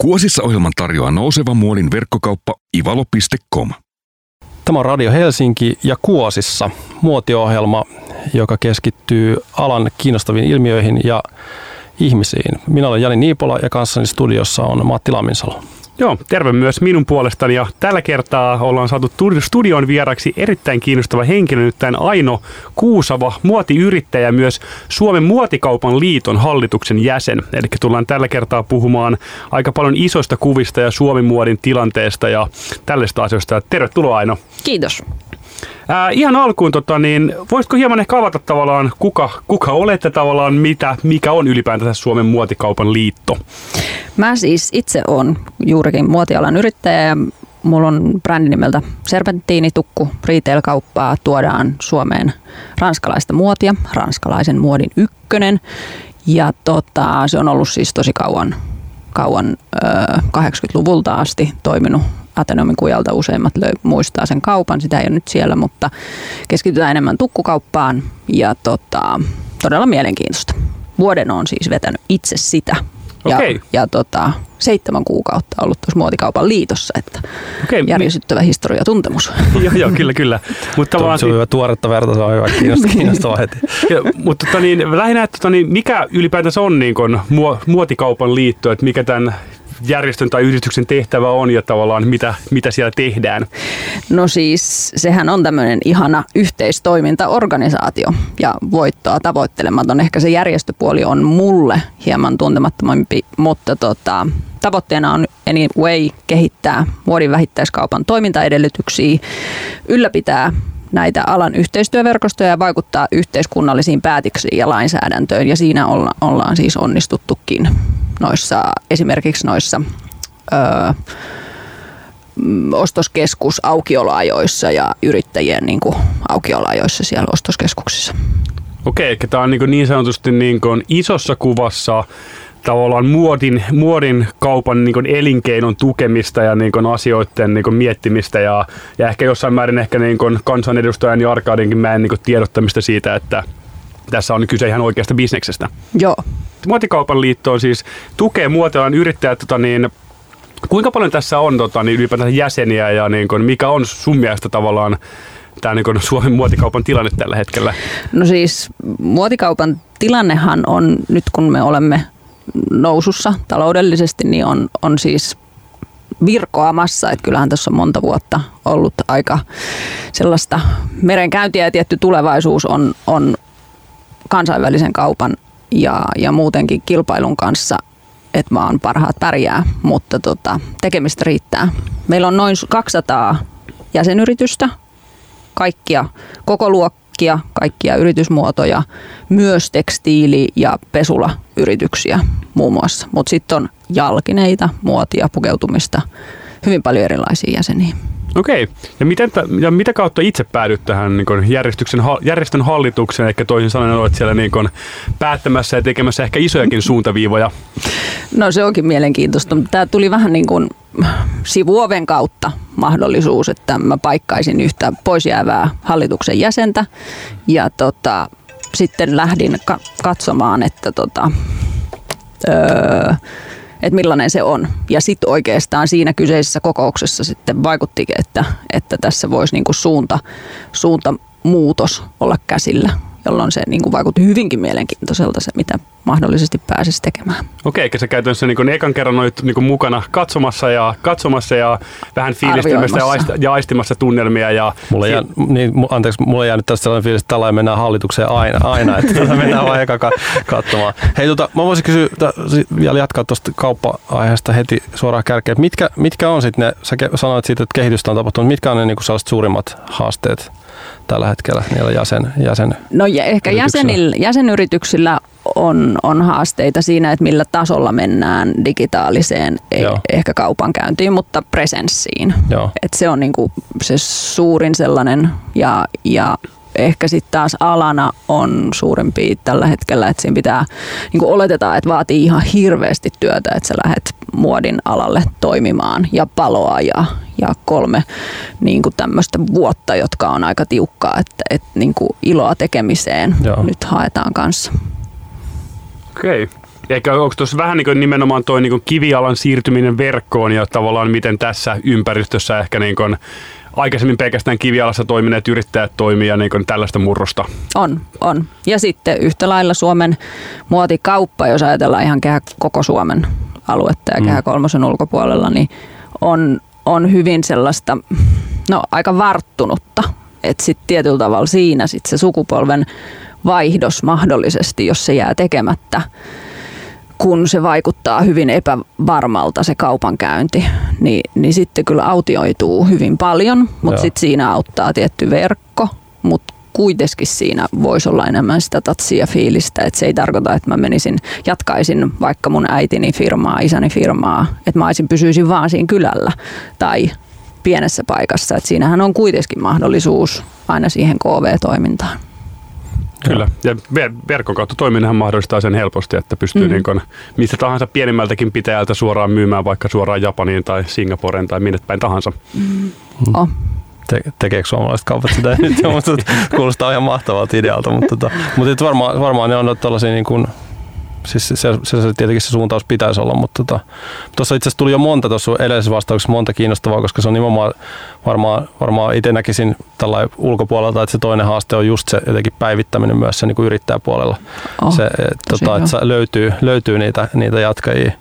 Kuosissa ohjelman tarjoaa nouseva muodin verkkokauppa Ivalo.com. Tämä on Radio Helsinki ja Kuosissa muotiohjelma, joka keskittyy alan kiinnostaviin ilmiöihin ja ihmisiin. Minä olen Jani Niipola ja kanssani studiossa on Matti Laminsalo. Joo, terve myös minun puolestani ja tällä kertaa ollaan saatu studion vieraksi erittäin kiinnostava henkilö, nyt tämän Aino Kuusava, muotiyrittäjä, myös Suomen muotikaupan liiton hallituksen jäsen. Eli tullaan tällä kertaa puhumaan aika paljon isoista kuvista ja Suomen muodin tilanteesta ja tällaista asioista. Tervetuloa, Aino. Kiitos. Ihan alkuun, voisitko hieman ehkä avata tavallaan, kuka olette tavallaan, mikä on ylipäätään Suomen muotikaupan liitto? Mä siis itse olen juurikin muotialan yrittäjä ja mulla on brändi nimeltä Serpentini, tukku, retail-kauppaa, tuodaan Suomeen ranskalaista muotia, ranskalaisen muodin ykkönen, ja se on ollut siis tosi kauan 80-luvulta asti toiminut. Ateneumin kujalta useimmat muistaa sen kaupan, sitä ei ole nyt siellä, mutta keskitytään enemmän tukkukauppaan ja todella mielenkiintoista. Vuoden on siis vetänyt itse sitä. Okay. Ja 7 kuukautta ollut tuossa Muotikaupan liitossa, että okay, järjestyttävä historia tuntemus. Joo, kyllä. Se on hyvä tuoretta verta, se on hyvä kiinnostavaa heti. Mutta lähinnä, että mikä ylipäätänsä on niin kun Muotikaupan liitto, että mikä tämän järjestön tai yhdistyksen tehtävä on ja tavallaan mitä siellä tehdään? No siis sehän on tämmöinen ihana yhteistoimintaorganisaatio ja voittoa tavoittelematon. Ehkä se järjestöpuoli on mulle hieman tuntemattomampi, mutta tavoitteena on anyway kehittää muodin vähittäiskaupan toimintaedellytyksiä, ylläpitää näitä alan yhteistyöverkostoja ja vaikuttaa yhteiskunnallisiin päätöksiin ja lainsäädäntöön, ja siinä ollaan siis onnistuttukin. Esimerkiksi noissa ostoskeskusaukioloajoissa ja yrittäjien aukioloajoissa siellä ostoskeskuksissa. Okei, eli tämä on niin sanotusti isossa kuvassa tavallaan muodin kaupan elinkeinon tukemista ja asioiden miettimistä ja ehkä jossain määrin ehkä kansanedustajan ja arkaadenkin mäen tiedottamista siitä, että tässä on kyse ihan oikeasta bisneksestä. Joo. Muotikaupan liitto on siis tukee muotialan yrittäjät. Kuinka paljon tässä on ylipäätään jäseniä ja mikä on sun mielestä tavallaan tämä Suomen muotikaupan tilanne tällä hetkellä? No siis muotikaupan tilannehan on nyt, kun me olemme nousussa taloudellisesti, niin on siis virkoamassa, että kyllähän tässä on monta vuotta ollut aika sellaista merenkäyntiä ja tietty tulevaisuus on kansainvälisen kaupan ja muutenkin kilpailun kanssa, että maan parhaat pärjää, mutta tekemistä riittää. Meillä on noin 200 jäsenyritystä, kaikkia kokoluokkia, kaikkia yritysmuotoja, myös tekstiili- ja pesulayrityksiä muun muassa. Mutta sitten on jalkineita, muotia, pukeutumista, hyvin paljon erilaisia jäseniä. Okei. Ja mitä kautta itse päädyt tähän järjestön hallitukseen, eli toisin sanoen olet siellä päättämässä ja tekemässä ehkä isojakin suuntaviivoja? No se onkin mielenkiintoista. Tämä tuli vähän sivuoven kautta mahdollisuus, että mä paikkaisin yhtä pois jäävää hallituksen jäsentä ja sitten lähdin katsomaan, että että millainen se on. Ja sitten oikeastaan siinä kyseisessä kokouksessa sitten vaikuttikin, että tässä voisi suuntamuutos olla käsillä, jolloin se vaikutti hyvinkin mielenkiintoiselta se, mitä mahdollisesti pääsisi tekemään. Okei, eikä sä käytännössä ekan kerran olet mukana katsomassa ja vähän fiilistämässä ja aistimassa tunnelmia. Ja mulla jää nyt tästä sellainen fiilis, että tällä mennään hallitukseen aina että tällä mennään vaan eka katsomaan. Hei, mä voisin kysyä, vielä jatkaa tuosta kauppa-aiheesta heti suoraan kärkeen. Mitkä on sitten ne, sä sanoit siitä, että kehitystä on tapahtunut, mitkä on ne sellaiset suurimmat haasteet tällä hetkellä niillä jäsen? No ja ehkä jäsenyrityksillä on haasteita siinä, että millä tasolla mennään digitaaliseen, ei ehkä kaupankäyntiin, mutta presenssiin. Että se on se suurin sellainen ja ehkä sitten taas alana on suurempia tällä hetkellä, että siinä pitää, oletetaan, että vaatii ihan hirveästi työtä, että sä lähdet muodin alalle toimimaan ja paloa ja 3 tämmöistä vuotta, jotka on aika tiukkaa, että iloa tekemiseen nyt haetaan kanssa. Okei. Eikä onko tuossa vähän niin nimenomaan tuo niin kivialan siirtyminen verkkoon ja tavallaan miten tässä ympäristössä ehkä niin kuin aikaisemmin pelkästään kivialassa toimineet yrittäjät toimii ja niin kuin tällaista murrosta? On. Ja sitten yhtä lailla Suomen muotikauppa, jos ajatellaan ihan koko Suomen aluetta ja Kehä kolmosen ulkopuolella, niin on hyvin sellaista, no aika varttunutta. Että sitten tietyllä tavalla siinä sit se sukupolven vaihdos mahdollisesti, jos se jää tekemättä, kun se vaikuttaa hyvin epävarmalta se kaupankäynti, niin sitten kyllä autioituu hyvin paljon, mutta sitten siinä auttaa tietty verkko, mutta kuitenkin siinä voisi olla enemmän sitä tatsia fiilistä, että se ei tarkoita, että mä jatkaisin vaikka mun äitini firmaa, isäni firmaa, että mä pysyisin vaan siinä kylällä tai pienessä paikassa, että siinähän on kuitenkin mahdollisuus aina siihen KV-toimintaan. Kyllä, ja verkon kautta toiminnahan mahdollistaa sen helposti, että pystyy niin kuin mistä tahansa pienimmältäkin pitäjältä suoraan myymään, vaikka suoraan Japaniin tai Singaporeen tai minne päin tahansa. Tekeekö suomalaiset kaupat sitä? Kuulostaa ihan mahtavalta idealta, mutta varmaan ne on tuollaisia niin kuin, siis se tietenkin se suuntaus pitäisi olla, mutta tuossa itse asiassa tuli jo monta tuossa edellisessä vastauksessa monta kiinnostavaa, koska se on nimenomaan varmaan itse näkisin tällainen ulkopuolelta, että se toinen haaste on just se jotenkin päivittäminen myös se niin kuin yrittäjäpuolella. Että se löytyy niitä jatkajia.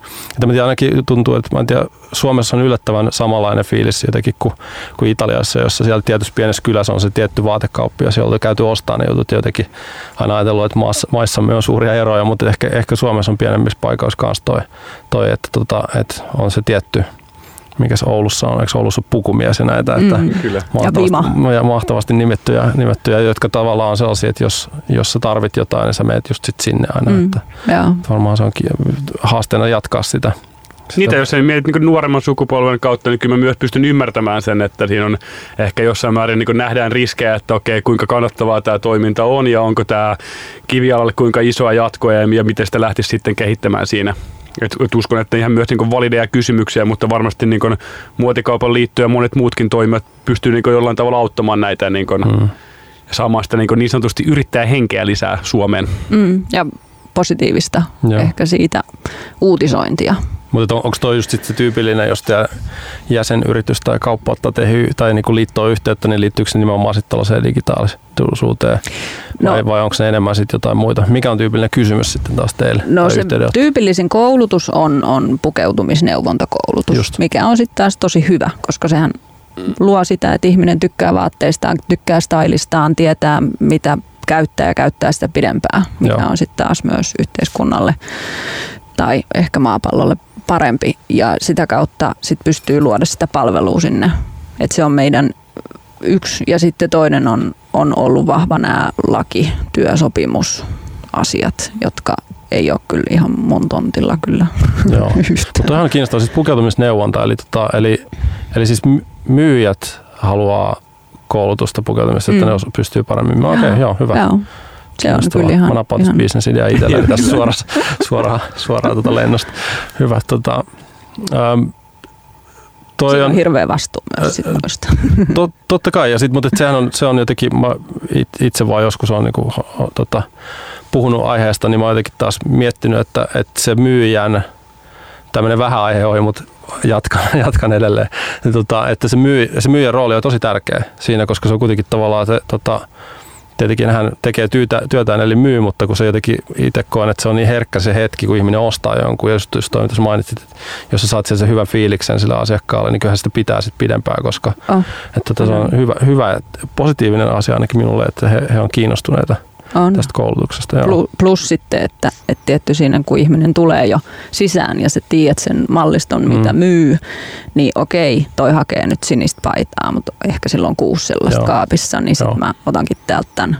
Ja ainakin tuntuu, että Suomessa on yllättävän samanlainen fiilis jotenkin kuin Italiassa, jossa siellä tietyssä pienessä kylässä on se tietty vaatekauppias, jolta käyty ostaa ne jutut jotenkin. Aina ajatellut, että maissamme on suuria eroja, mutta ehkä Suomessa on pienemmissä paikoissa kanssa toi että, että on se tietty, mikä se Oulussa on, eikö Oulussa ole pukumies ja näitä, että mahtavasti nimettyjä, jotka tavallaan on sellaisia, että jos sä tarvit jotain, niin sä menet just sit sinne aina. Että varmaan se onkin haasteena jatkaa sitä. Niitä, jos mietit niin nuoremman sukupolven kautta, niin kyllä mä myös pystyn ymmärtämään sen, että siinä on ehkä jossain määrin niin nähdään riskejä, että okei, kuinka kannattavaa tämä toiminta on ja onko tämä kivialalle kuinka isoa jatkoa ja miten sitä lähtisi sitten kehittämään siinä. Et uskon, että ihan myös niin valideja kysymyksiä, mutta varmasti niin muotikaupan liitto ja monet muutkin toimijat pystyy niin jollain tavalla auttamaan näitä niin saamaan sitä niin sanotusti yrittäjähenkeä lisää Suomeen. Ja positiivista ehkä siitä uutisointia. Mutta onko tuo just se tyypillinen, jos tämä jäsenyritys tai kauppa ottaa tai niinku liittoon yhteyttä, niin liittyykö se nimenomaan sitten tällaiseen digitaalisuuteen? Vai onko se enemmän sitten jotain muita? Mikä on tyypillinen kysymys sitten taas teille? No se tyypillisin koulutus on pukeutumisneuvontakoulutus, mikä on sitten taas tosi hyvä, koska sehän luo sitä, että ihminen tykkää vaatteistaan, tykkää stylistaan, tietää mitä käyttää sitä pidempään, mikä on sitten taas myös yhteiskunnalle tai ehkä maapallolle parempi ja sitä kautta sit pystyy luoda sitä palvelua sinne. Et se on meidän yksi ja sitten toinen on ollut vahva nämä lakityösopimusasiat, jotka ei ole kyllä ihan mun tontilla kyllä. Joo. Mutta ihan kiinnostaa siis pukeutumisneuvonta, eli siis myyjät haluaa koulutusta pukeutumista, että ne pystyy paremmin. Okei, joo, hyvä. Joo. Se on kyllä ihan. Mä napaan tästä bisnesidea itselläni tässä suoraan lennosta. Hyvä. Se on hirveä vastuu myös sit noista. Totta kai, ja sit, mutta se on jotenkin, mä itse vaan joskus olen niinku, puhunut aiheesta, niin mä oon jotenkin taas miettinyt, että se myyjän, tämmöinen vähän aihe ohi, mutta jatkan edelleen, että se myyjän rooli on tosi tärkeä siinä, koska se on kuitenkin tavallaan se... Tietenkin hän tekee työtään eli myy, mutta kun se jotenkin itse koen, että se on niin herkkä se hetki, kun ihminen ostaa jonkun. Ja jos toimitus mainitsit, että jos sä saat sen hyvän fiiliksen sillä asiakkaalle, niin kyllähän sitä pitää sit pidempään, koska että se on hyvä positiivinen asia ainakin minulle, että he on kiinnostuneita tästä koulutuksesta. Plus sitten, että tietty siinä, kun ihminen tulee jo sisään ja se tiedät sen malliston, mitä myy, niin okei, toi hakee nyt sinistä paitaa, mutta ehkä silloin on 6 sellaista kaapissa, niin sitten mä otankin täältä tämän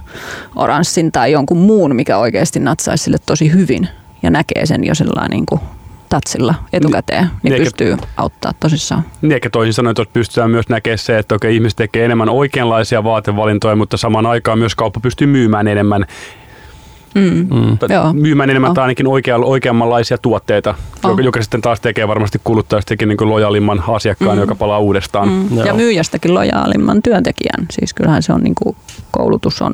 oranssin tai jonkun muun, mikä oikeasti natsaisi sille tosi hyvin ja näkee sen jo sellainen niin kuin tatsilla etukäteen, niin pystyy auttaa tosissaan. Niin eikä toisin sanoen, että pystytään myös näkemään se, että okei, ihmiset tekee enemmän oikeanlaisia vaatevalintoja, mutta samaan aikaan myös kauppa pystyy myymään enemmän. Tai ainakin oikeammanlaisia tuotteita, joka sitten taas tekee varmasti kuluttajastakin niin kuin lojaalimman asiakkaan, joka palaa uudestaan. Ja myyjästäkin lojaalimman työntekijän. Siis kyllähän se on niin kuin koulutus on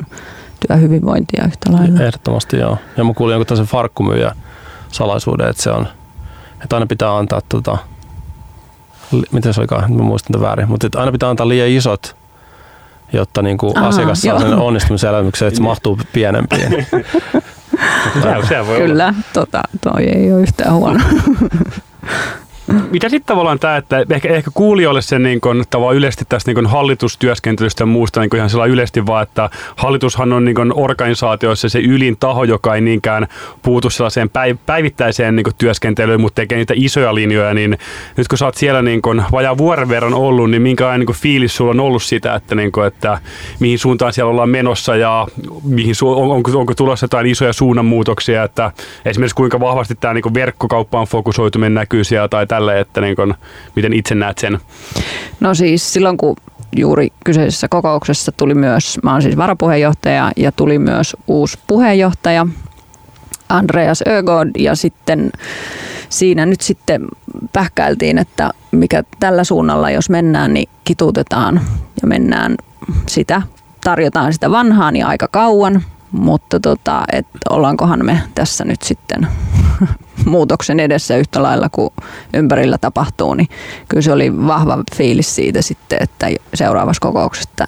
työhyvinvointia yhtä lailla. Ehdottomasti joo. Ja mä kuulin jonkun tällaisen farkkumyyjä salaisuuden, että se on, että aina pitää antaa miten se olikaan, mä muistan tämän väärin, mutta aina pitää antaa liian isot, jotta niinku asiakas saa sen onnistumisen elämyksen, että se mahtuu pienempiin. Kyllä, toi ei ole yhtään huono. Mitä sitten tavallaan tämä, että ehkä kuulijoille se niin kun, tavallaan yleisesti tästä niin hallitustyöskentelystä ja muusta niin ihan sellainen yleisesti vaan, että hallitushan on niin organisaatioissa se ylin taho, joka ei niinkään puutu sellaiseen päivittäiseen niin työskentelyyn, mutta tekee niitä isoja linjoja, niin nyt kun sä oot siellä niin vajaa vuoden verran ollut, niin minkälainen niin fiilis sulla on ollut sitä, että, niin kun, että mihin suuntaan siellä ollaan menossa ja mihin onko tulossa jotain isoja suunnanmuutoksia, että esimerkiksi kuinka vahvasti tämä niin verkkokauppaan fokusoituminen näkyy siellä tai tälle, että niin kun, miten itse näet sen? No siis silloin kun juuri kyseisessä kokouksessa tuli myös, mä oon siis varapuheenjohtaja ja tuli myös uusi puheenjohtaja Andreas Ögod ja sitten siinä nyt sitten pähkäiltiin, että mikä tällä suunnalla jos mennään, niin kituutetaan ja mennään sitä, tarjotaan sitä vanhaa niin aika kauan, mutta että ollaankohan me tässä nyt sitten muutoksen edessä yhtä lailla kuin ympärillä tapahtuu, niin kyllä se oli vahva fiilis siitä sitten, että seuraavassa kokouksessa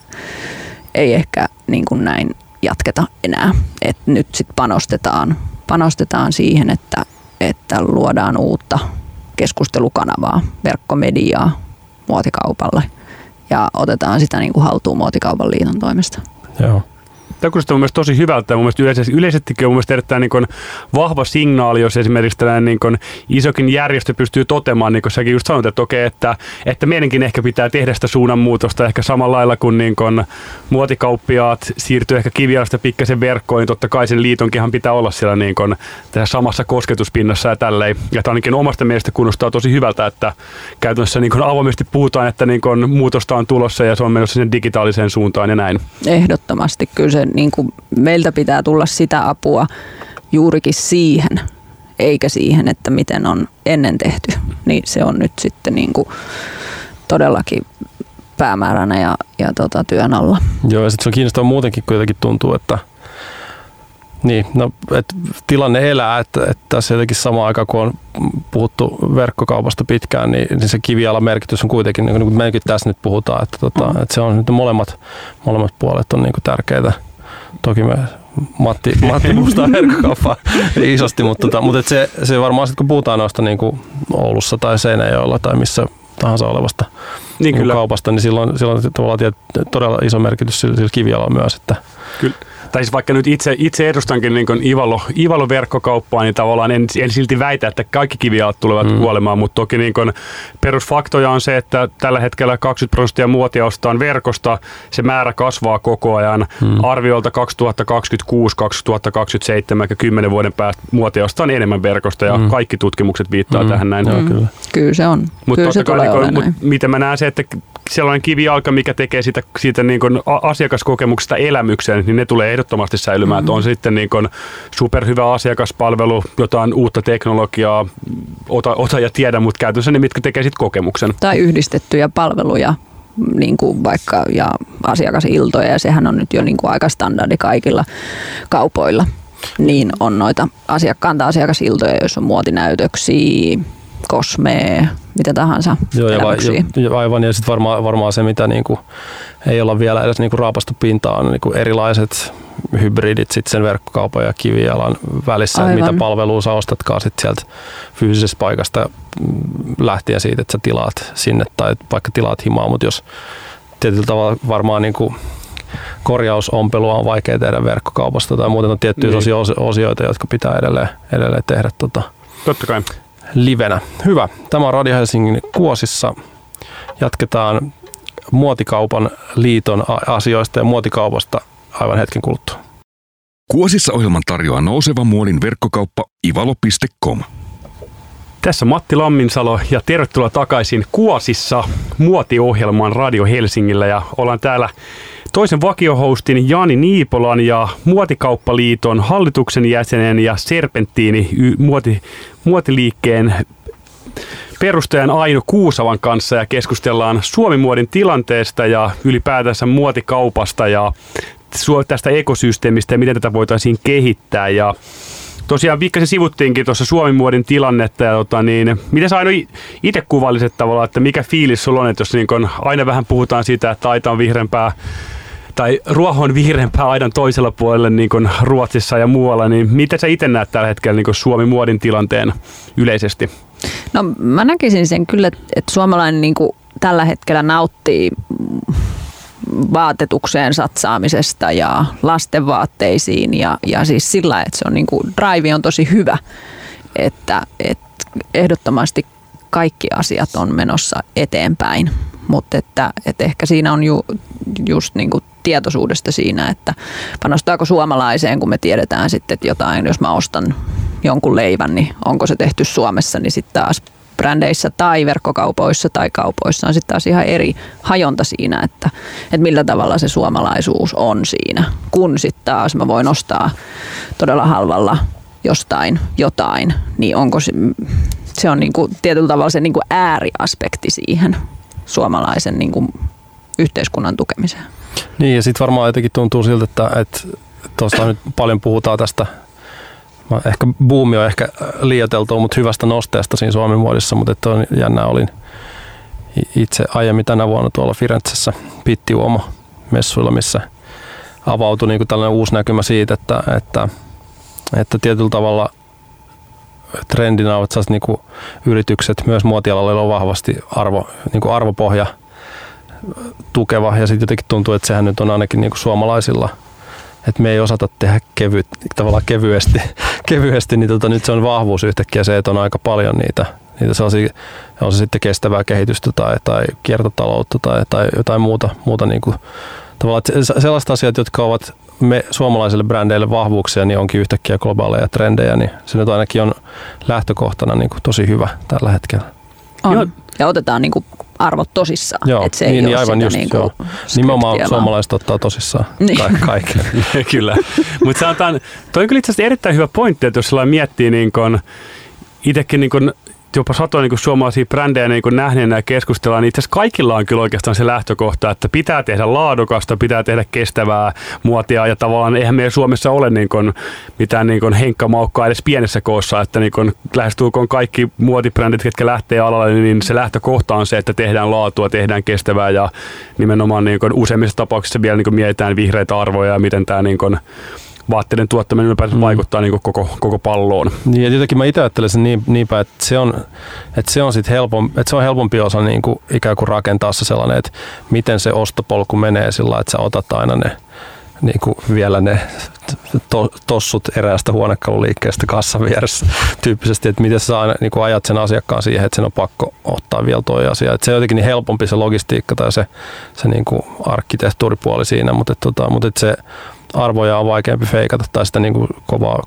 ei ehkä niin kuin näin jatketa enää. Et nyt sitten panostetaan siihen, että luodaan uutta keskustelukanavaa, verkkomediaa muotikaupalle ja otetaan sitä niin kuin haltuun Muotikaupan liiton toimesta. Joo. Tämä kuulostaa mun mielestä tosi hyvältä. Mun mielestä yleisestikin on mun mielestä erittäin niin vahva signaali, jos esimerkiksi tällainen niin isokin järjestö pystyy toteamaan, niin kuin säkin just sanoit, että okei, että meidänkin ehkä pitää tehdä sitä suunnanmuutosta ehkä samalla lailla kuin, niin kuin muotikauppiaat siirtyy ehkä kivijalasta pikkasen verkkoon, niin totta kai sen liitonkinhan pitää olla siellä niin kuin tässä samassa kosketuspinnassa ja tälleen. Ja ainakin omasta mielestä kuulostaa tosi hyvältä, että käytännössä niin kuin avoimesti puhutaan, että niin kuin muutosta on tulossa ja se on menossa sen digitaaliseen suuntaan ja näin. Ehdottomasti kyllä se. Niin kuin meiltä pitää tulla sitä apua juurikin siihen, eikä siihen, että miten on ennen tehty. Niin se on nyt sitten niin kuin todellakin päämääränä ja työn alla. Joo, ja sitten se on kiinnostavaa muutenkin, kun jotenkin tuntuu, että tilanne elää, että tässä jotenkin samaan aikaan, kun on puhuttu verkkokaupasta pitkään, niin se kivijalan merkitys on kuitenkin, niin kuin mekin tässä nyt puhutaan, että se on nyt molemmat puolet on niin kuin tärkeitä. Toki me Matti muistaa verkkokauppaa isosti, mutta se varmaan sitten, kun puhutaan noista niin kuin Oulussa tai Seinäjoella tai missä tahansa olevasta niin kaupasta, niin silloin tavallaan todella iso merkitys sillä kivijalla myös. Että kyllä. Tai siis vaikka nyt itse edustankin niin kuin Ivalo-verkkokauppaa, niin tavallaan en silti väitä, että kaikki kivijalat tulevat kuolemaan, mutta toki niin kuin perusfaktoja on se, että tällä hetkellä 20% muotia ostaan verkosta, se määrä kasvaa koko ajan. Arviolta 2026-2027, eli 10 vuoden päästä muotia ostaan enemmän verkosta, ja kaikki tutkimukset viittaa tähän näin. Joo, kyllä se on. Mutta totta kai, miten mä näen se, että sellainen kivijalka, mikä tekee siitä niin kuin asiakaskokemuksesta elämyksen, niin ne tulee ehdottomasti säilymään. Mm-hmm. On sitten niin kuin superhyvä asiakaspalvelu, jotain uutta teknologiaa, ota ja tiedä, mutta käytännössä ne, mitkä tekee sitten kokemuksen. Tai yhdistettyjä palveluja, niin kuin vaikka ja asiakasiltoja, ja sehän on nyt jo niin kuin aika standardi kaikilla kaupoilla. Niin on noita asiakasiltoja, jos on muotinäytöksiä, kosmee, mitä tahansa. Joo, aivan, ja sitten varmaan se, mitä niinku ei olla vielä edes niinku raapastu pintaan, niinku erilaiset hybridit sit sen verkkokaupan ja kivijalan välissä, että mitä palvelua sä ostatkaan sit sieltä fyysisestä paikasta lähtien siitä, että sä tilaat sinne tai vaikka tilaat himaa, mutta jos tietyllä tavalla varmaan niinku korjausompelua on vaikea tehdä verkkokaupasta tai muuten on tiettyjä osioita, jotka pitää edelleen tehdä totta kai livenä. Hyvä. Tämä on Radio Helsingin Kuosissa. Jatketaan Muotikaupan liiton asioista ja muotikaupasta aivan hetken kuluttua. Kuosissa ohjelman tarjoaa nouseva muodin verkkokauppa Ivalo.com. Tässä Matti Laminsalo ja tervetuloa takaisin Kuosissa muotiohjelmaan Radio Helsingillä. Ja ollaan täällä toisen vakiohostin Jani Niipolan ja Muotikauppaliiton hallituksen jäsenen ja Serpentini muotiliikkeen perustajan Aino Kuusavan kanssa ja keskustellaan Suomi-muodin tilanteesta ja ylipäätänsä muotikaupasta ja tästä ekosysteemistä ja miten tätä voitaisiin kehittää. Ja Tosiaan pikkasen sivuttiinkin tuossa Suomen muodin tilannetta. Ja miten sä Aino itse kuvailisit tavallaan, että mikä fiilis sulla on, että jos niin aina vähän puhutaan siitä, että aita on vihreämpää tai ruoho on vihreämpää aidan toisella puolella niin kuin Ruotsissa ja muualla, niin miten sä itse näet tällä hetkellä niin kuin Suomen muodin tilanteen yleisesti? No mä näkisin sen kyllä, että suomalainen niin kuin tällä hetkellä nauttii vaatetukseen satsaamisesta ja lastenvaatteisiin ja siis sillä, että se on niin kuin, drive on tosi hyvä, että ehdottomasti kaikki asiat on menossa eteenpäin, mutta että ehkä siinä on just niin kuin tietoisuudesta siinä, että panostaako suomalaiseen, kun me tiedetään sitten, että jotain, jos mä ostan jonkun leivän, niin onko se tehty Suomessa, niin sitten taas brändeissä tai verkkokaupoissa tai kaupoissa on sitten taas ihan eri hajonta siinä, että millä tavalla se suomalaisuus on siinä, kun sitten taas mä voin ostaa todella halvalla jostain jotain, niin onko se on niinku tietyllä tavalla se niinku ääriaspekti siihen suomalaisen niinku yhteiskunnan tukemiseen. Niin, ja sitten varmaan jotenkin tuntuu siltä, että tuosta nyt paljon puhutaan tästä, ehkä buumi on ehkä liioiteltu, mutta hyvästä nosteesta siinä Suomen muodissa, mutta että on jännää, olin itse aiemmin tänä vuonna tuolla Firenzessä pittiuomo-messuilla, missä avautui niin kuin tällainen uusi näkymä siitä, että tietyllä tavalla trendinä ovat sellaiset niin kuin yritykset, myös muotialalla on vahvasti niin kuin arvopohja tukeva, ja sitten jotenkin tuntuu, että sehän nyt on ainakin niin kuin suomalaisilla, että me ei osata tehdä kevyesti, niin nyt se on vahvuus yhtäkkiä se, että on aika paljon niitä sellaisia, on se sitten kestävää kehitystä tai kiertotaloutta tai jotain muuta niin kuin, tavallaan sellaiset asiat, jotka ovat me suomalaisille brändeille vahvuuksia, niin onkin yhtäkkiä globaaleja trendejä, niin se nyt ainakin on lähtökohtana niin kuin tosi hyvä tällä hetkellä. On. Ja otetaan niin kuin arvot tosissaan. Joo, et se niin, ei niin, ole aivan just, niinku nimenomaan suomalaiset ottaa tosissaan niin. Kaiken. Kyllä. Mutta sanotaan, toi on kyllä itse asiassa erittäin hyvä pointti, että jos sellainen miettii niin kun, itsekin niin kun, jopa satoja niin kun suomalaisia brändejä niin kun nähneenä ja keskustellaan, niin itse asiassa kaikilla on kyllä oikeastaan se lähtökohta, että pitää tehdä laadukasta, pitää tehdä kestävää muotia ja tavallaan eihän meillä Suomessa ole niin kun, mitään niin kun henkkamaukkaa edes pienessä koossa, että niin kun, lähestulkoon kaikki muotibrändit, ketkä lähtee alalle, niin se lähtökohta on se, että tehdään laatua, tehdään kestävää ja nimenomaan niin kun, useimmissa tapauksissa vielä niin kun, mietitään vihreitä arvoja ja miten tämä niin kun, vaatteiden tuottaminen ylipäätään vaikuttaa niin koko palloon. Niin, ja jotenkin mä itse ajattelen sen niinpä, että se on helpompi osa niin kuin ikään kuin rakentaa se sellainen, että miten se ostopolku menee sillä, että sä otat aina ne niin kuin vielä ne tossut eräästä huonekaluliikkeestä kassan vieressä tyyppisesti, että miten sä aina, niin kuin ajat sen asiakkaan siihen, että sen on pakko ottaa vielä toi asia. Että se on jotenkin niin helpompi se logistiikka tai se niin kuin arkkitehtuuripuoli siinä, mutta se arvoja on vaikeampi feikata tai sitä niin kuin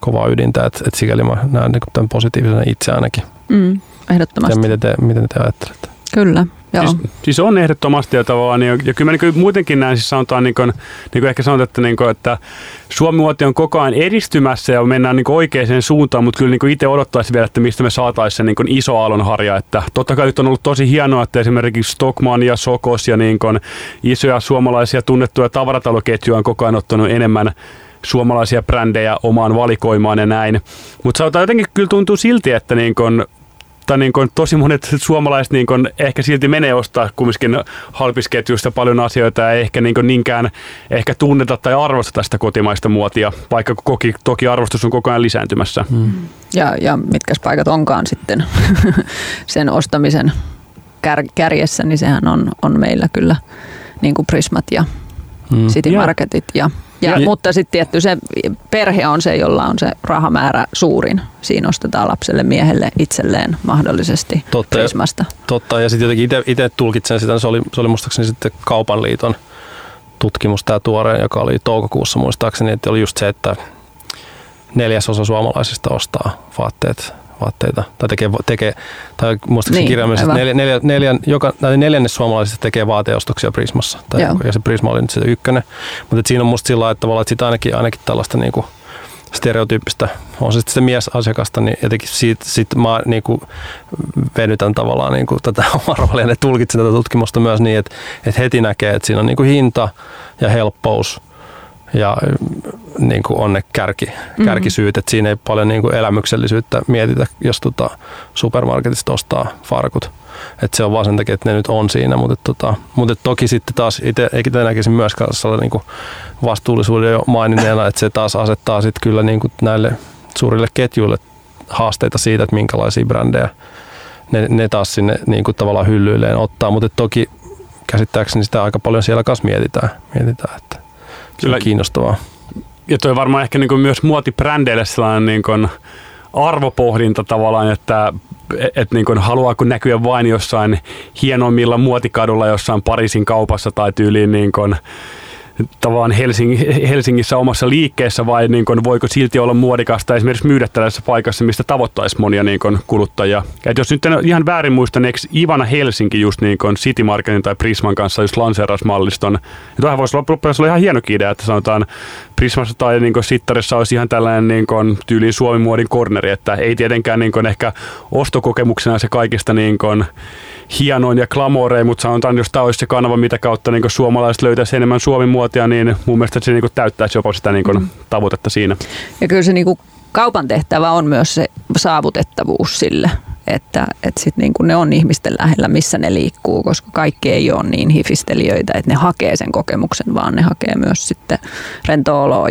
kovaa ydintä, että sikäli mä näen niin kuin tämän positiivisena itse ainakin. Ehdottomasti. Ja miten te ajattelette? Kyllä, joo. Siis on ehdottomasti ja tavallaan, ja kyllä mä niin muutenkin näen, siis sanotaan, niin kuin ehkä sanotaan, että Suomen muoti on koko ajan edistymässä ja mennään niin oikeaan suuntaan, mutta kyllä niin itse odottaisi vielä, että mistä me saataisiin se niin iso aallonharja. Että totta kai nyt on ollut tosi hienoa, että esimerkiksi Stockmann ja Sokos ja niin isoja suomalaisia tunnettuja tavarataloketjuja on koko ajan ottanut enemmän suomalaisia brändejä omaan valikoimaan ja näin. Mutta sanotaan jotenkin kyllä tuntuu silti, että niin kuin tosi monet suomalaiset niin kuin ehkä silti menee ostaa kumminkin halpisketjuista paljon asioita ja ehkä niin kuin niinkään ehkä tunneta tai arvosteta sitä kotimaista muotia, vaikka toki arvostus on koko ajan lisääntymässä. Ja mitkä paikat onkaan sitten sen ostamisen kärjessä, niin sehän on meillä kyllä niin kuin Prismat ja Citymarketit ja mutta sitten tietty se perhe on se, jolla on se rahamäärä suurin. Siinä ostetaan lapselle, miehelle, itselleen mahdollisesti Prismasta. Totta, ja sitten jotenkin itse tulkitsen sitä, se oli muistaakseni sitten Kaupan liiton tutkimus tämä tuoreen, joka oli toukokuussa muistaakseni, että oli just se, että 1/4 suomalaisista ostaa vaatteita. Tai tekee tai muistaakseni niin, kirjaimellisesti, että neljännes suomalaisista tekee vaateostoksia Prismassa. Tai ja se Prisma oli nyt se ykkönen. Mutta siinä on musta sillä tavalla, että sitä ainakin tällaista niinku stereotyyppistä, on se sitten miesasiakasta, niin jotenkin siitä mä niinku venytän tavallaan niinku tätä omaa roolia ja tulkitsen tätä tutkimusta myös niin, että heti näkee, että siinä on niinku hinta ja helppous ja niin kuin on ne kärkisyyt, että siinä ei paljon niin kuin elämyksellisyyttä mietitä, jos supermarketista ostaa farkut. Et se on vaan sen takia, että ne nyt on siinä, mutta toki sitten taas itse näkisin myös niin kuin vastuullisuuden jo maininneena, että se taas asettaa sitten kyllä niin kuin näille suurille ketjuille haasteita siitä, että minkälaisia brändejä ne taas sinne niin kuin tavallaan hyllyilleen ottaa, mutta toki käsittääkseni sitä aika paljon siellä kanssa mietitään, että se on kiinnostavaa. Ja toi varmaan ehkä niin kuin myös muotibrändeille sellainen niin kuin arvopohdinta tavallaan, että niin kuin haluaako näkyä vain jossain hienommilla muotikadulla jossain Pariisin kaupassa tai tyyliin niin kuin tavallaan Helsingissä omassa liikkeessä, vai niin kuin voiko silti olla muodikasta esimerkiksi myydä tällaisessa paikassa, mistä tavoittaisi monia niin kuin kuluttajia. Et jos nyt en ihan väärin muista, niin eikö Ivana Helsinki just niin kuin Citymarketin tai Prisman kanssa just lanseerasmalliston? Tuohan voisi olla ihan hienokin idea, että sanotaan Prismassa tai niin kuin Sittarissa olisi ihan tällainen niin kuin tyyliin Suomen muodin korneri, että ei tietenkään niin kuin ehkä ostokokemuksena se kaikista niin kuin hienoin ja glamourein, mutta sanotaan, jos tämä olisi se kanava, mitä kautta niin suomalaiset löytäisi enemmän Suomen muotia, niin mun mielestä se niin täyttäisi jopa sitä niin tavoitetta siinä. Ja kyllä se niin kaupan tehtävä on myös se saavutettavuus sille, että sit niin ne on ihmisten lähellä, missä ne liikkuu, koska kaikki ei ole niin hifistelijöitä, että ne hakee sen kokemuksen, vaan ne hakee myös sitten rentooloa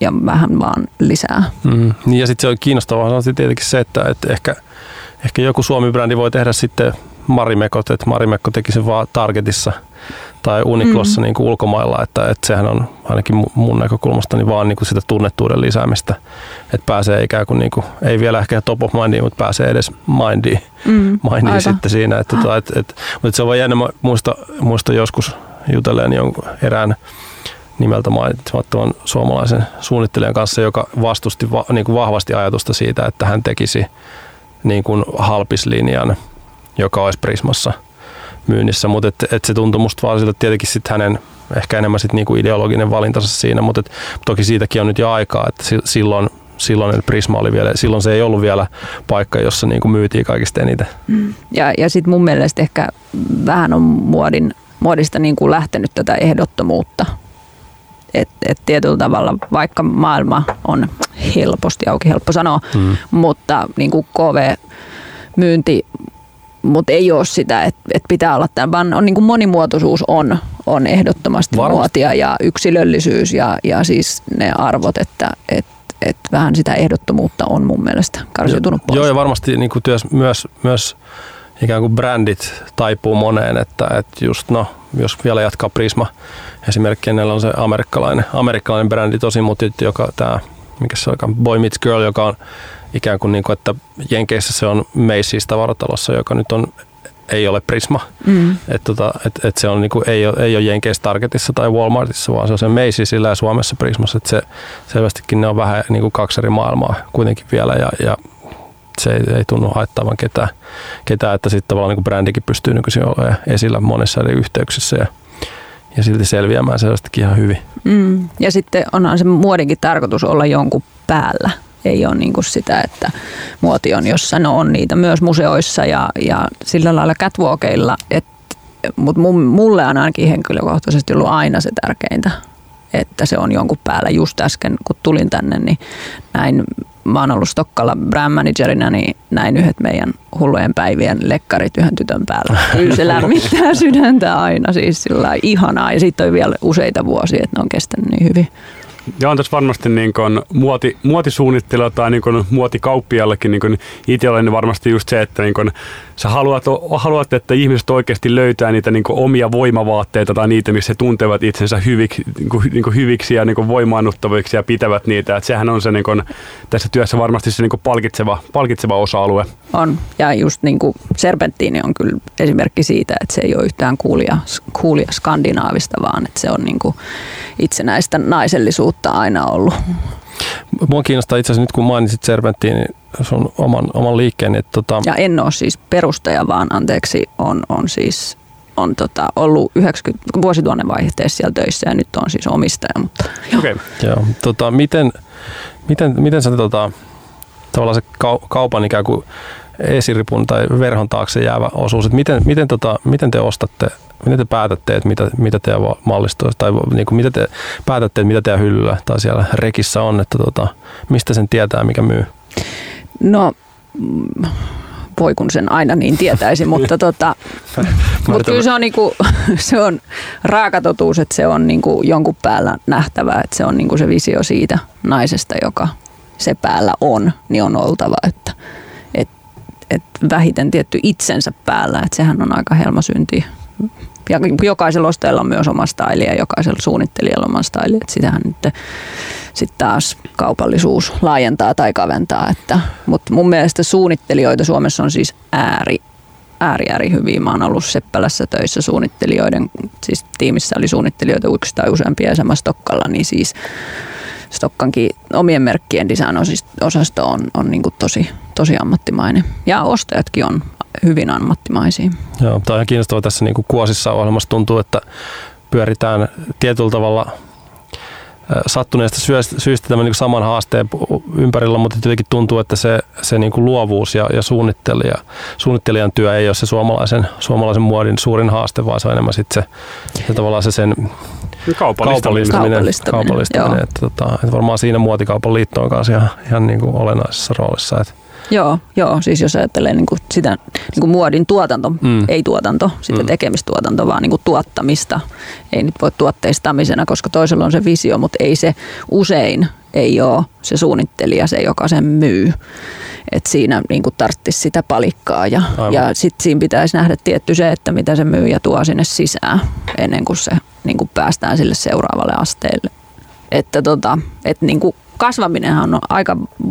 ja vähän vaan lisää. Mm. Ja sitten se on kiinnostavaa on tietenkin se, että ehkä joku Suomi-brändi voi tehdä sitten Marimekot, että Marimekko teki sen vaan Targetissa tai Uniqlossa niin kuin ulkomailla, että sehän on ainakin mun näkökulmasta niin vaan niin kuin sitä tunnettuuden lisäämistä, että pääsee ikään kuin, niin kuin ei vielä ehkä top of mindiin, mutta pääsee edes mindiin sitten siinä, mutta se on vaan jännä, muista joskus jutelleen jonkun erään nimeltä mainitsemattoman suomalaisen suunnittelijan kanssa, joka vastusti niin kuin vahvasti ajatusta siitä, että hän tekisi niin kuin halpislinjan, joka olisi Prismassa myynnissä, mutta et se tuntui musta vaan siltä, että tietenkin sit hänen ehkä enemmän sit niinku ideologinen valintansa siinä, mutta toki siitäkin on nyt jo aikaa, että silloin Prisma oli vielä, silloin se ei ollut vielä paikka, jossa niinku myytiin kaikista eniten. Ja sitten mun mielestä ehkä vähän on muodista niinku lähtenyt tätä ehdottomuutta. Et tietyllä tavalla, vaikka maailma on helposti auki, helppo sanoa, mutta niinku KV-myynti, mutta ei ole sitä, että pitää olla tämä, vaan on, niin kuin monimuotoisuus on ehdottomasti muotia ja yksilöllisyys ja siis ne arvot, että vähän sitä ehdottomuutta on mun mielestä karsiutunut pois. Joo, ja varmasti niin kuin myös ikään kuin brändit taipuu moneen, että just no, jos vielä jatkaa Prisma esimerkiksi, niillä on se amerikkalainen brändi tosi, mutta joka tämä, mikä se on, Boy Meets Girl, joka on ikään kuin, niin kuin että Jenkeissä se on Macy's tavaratalossa, joka nyt ei ole Prisma. Että se on niin kuin, ei ole Jenkeissä Targetissa tai Walmartissa, vaan se on se Macy'sillä ja Suomessa Prismassa. Että se selvästikin ne on vähän niin kuin kaksi eri maailmaa kuitenkin vielä ja se ei tunnu haittaavan ketään, että sitten tavallaan niin kuin brändikin pystyy nykyisin olemaan esillä monessa eri yhteyksissä ja silti selviämään selvästikin ihan hyvin. Ja sitten onhan se muodinkin tarkoitus olla jonkun päällä. Ei ole niin kuin sitä, että muoti on jossain, no on niitä myös museoissa ja sillä lailla catwalkeilla, mutta mulle on ainakin henkilökohtaisesti ollut aina se tärkeintä, että se on jonkun päällä. Just äsken, kun tulin tänne, niin näin, mä oon ollut Stokkalla brand managerinä, niin näin yhdet meidän hullujen päivien lekkarit yhden tytön päällä. Kyllä se lämmittää sydäntä aina, siis sillä ihanaa, ja siitä on vielä useita vuosia, että ne on kestänyt niin hyvin. Ja on tässä varmasti niin kuin muotisuunnittelija tai niin kuin muotikauppiallekin niin itselleni varmasti just se, että niin kuin sä haluat, että ihmiset oikeasti löytää niitä niin kuin omia voimavaatteita tai niitä, missä he tuntevat itsensä hyviksi ja niin kuin voimaannuttaviksi ja pitävät niitä. Että sehän on se niin kuin tässä työssä varmasti se niin kuin palkitseva osa-alue. On. Ja just niin kuin Serpentini on kyllä esimerkki siitä, että se ei ole yhtään coolia skandinaavista, vaan että se on niin kuin itsenäistä naisellisuutta aina ollut. Mua kiinnostaa itse asiassa nyt, kun mainitsit Serpenttiin, niin sun oman liikkeen. Niin ja en ole siis perustaja, vaan anteeksi, on ollut 90 vuosituhannen vaihteessa siellä töissä ja nyt on siis omistaja. Mutta, okay. Joo, miten sä tavallaan se kaupan ikään kuin esiripun tai verhon taakse jäävä osuus, että miten te ostatte, miten te päätätte, että mitä teidän mallistoa, tai niin kuin, miten te päätätte, että mitä teidän hyllyllä tai siellä rekissä on, että mistä sen tietää, mikä myy? No, voi kun sen aina niin tietäisi, mutta kyllä se on, niinku, se on raaka totuus, että se on niinku jonkun päällä nähtävää, että se on niinku se visio siitä naisesta, joka se päällä on, niin on oltava, että et vähiten tietty itsensä päällä, että sehän on aika helmasyntiä. Ja jokaisella ostajalla on myös oma staili ja jokaisella suunnittelijalla oma staili, että sitähän nyt sitten taas kaupallisuus laajentaa tai kaventaa. Mutta mun mielestä suunnittelijoita Suomessa on siis ääri hyviä. Mä oon ollut Seppälässä töissä suunnittelijoiden, siis tiimissä oli suunnittelijoita yksi tai useampia ja sama Stokkalla, niin siis Stokkankin omien merkkien design-osasto on niin kuin tosi ammattimainen. Ja ostajatkin on hyvin ammattimaisia. Joo, tämä on ihan kiinnostavaa tässä niin kuin Kuosissa ohjelmassa. Tuntuu, että pyöritään tietyllä tavalla sattuneesta syystä tämän niin kuin saman haasteen ympärillä, mutta jotenkin tuntuu, että se niin kuin luovuus ja suunnittelijan työ ei ole se suomalaisen muodin suurin haaste, vaan se on enemmän sitten se tavallaan se sen kaupallistaminen. Että varmaan siinä muotikaupan liitto on kanssa ihan niin kuin olennaisessa roolissa. Että. Joo, siis jos ajattelee niin kuin sitä niin kuin muodin tuotanto, ei tuotanto, sitä tekemistuotanto, vaan niin kuin tuottamista. Ei nyt voi tuotteistamisena, koska toisella on se visio, mutta ei se usein ei ole se suunnittelija, se joka sen myy. Et siinä niin kuin tarttisi sitä palikkaa ja sitten siinä pitäisi nähdä tietty se, että mitä se myy ja tuo sinne sisään ennen kuin se niin kuin päästään sille seuraavalle asteelle. Että niin kuin kasvaminenhan on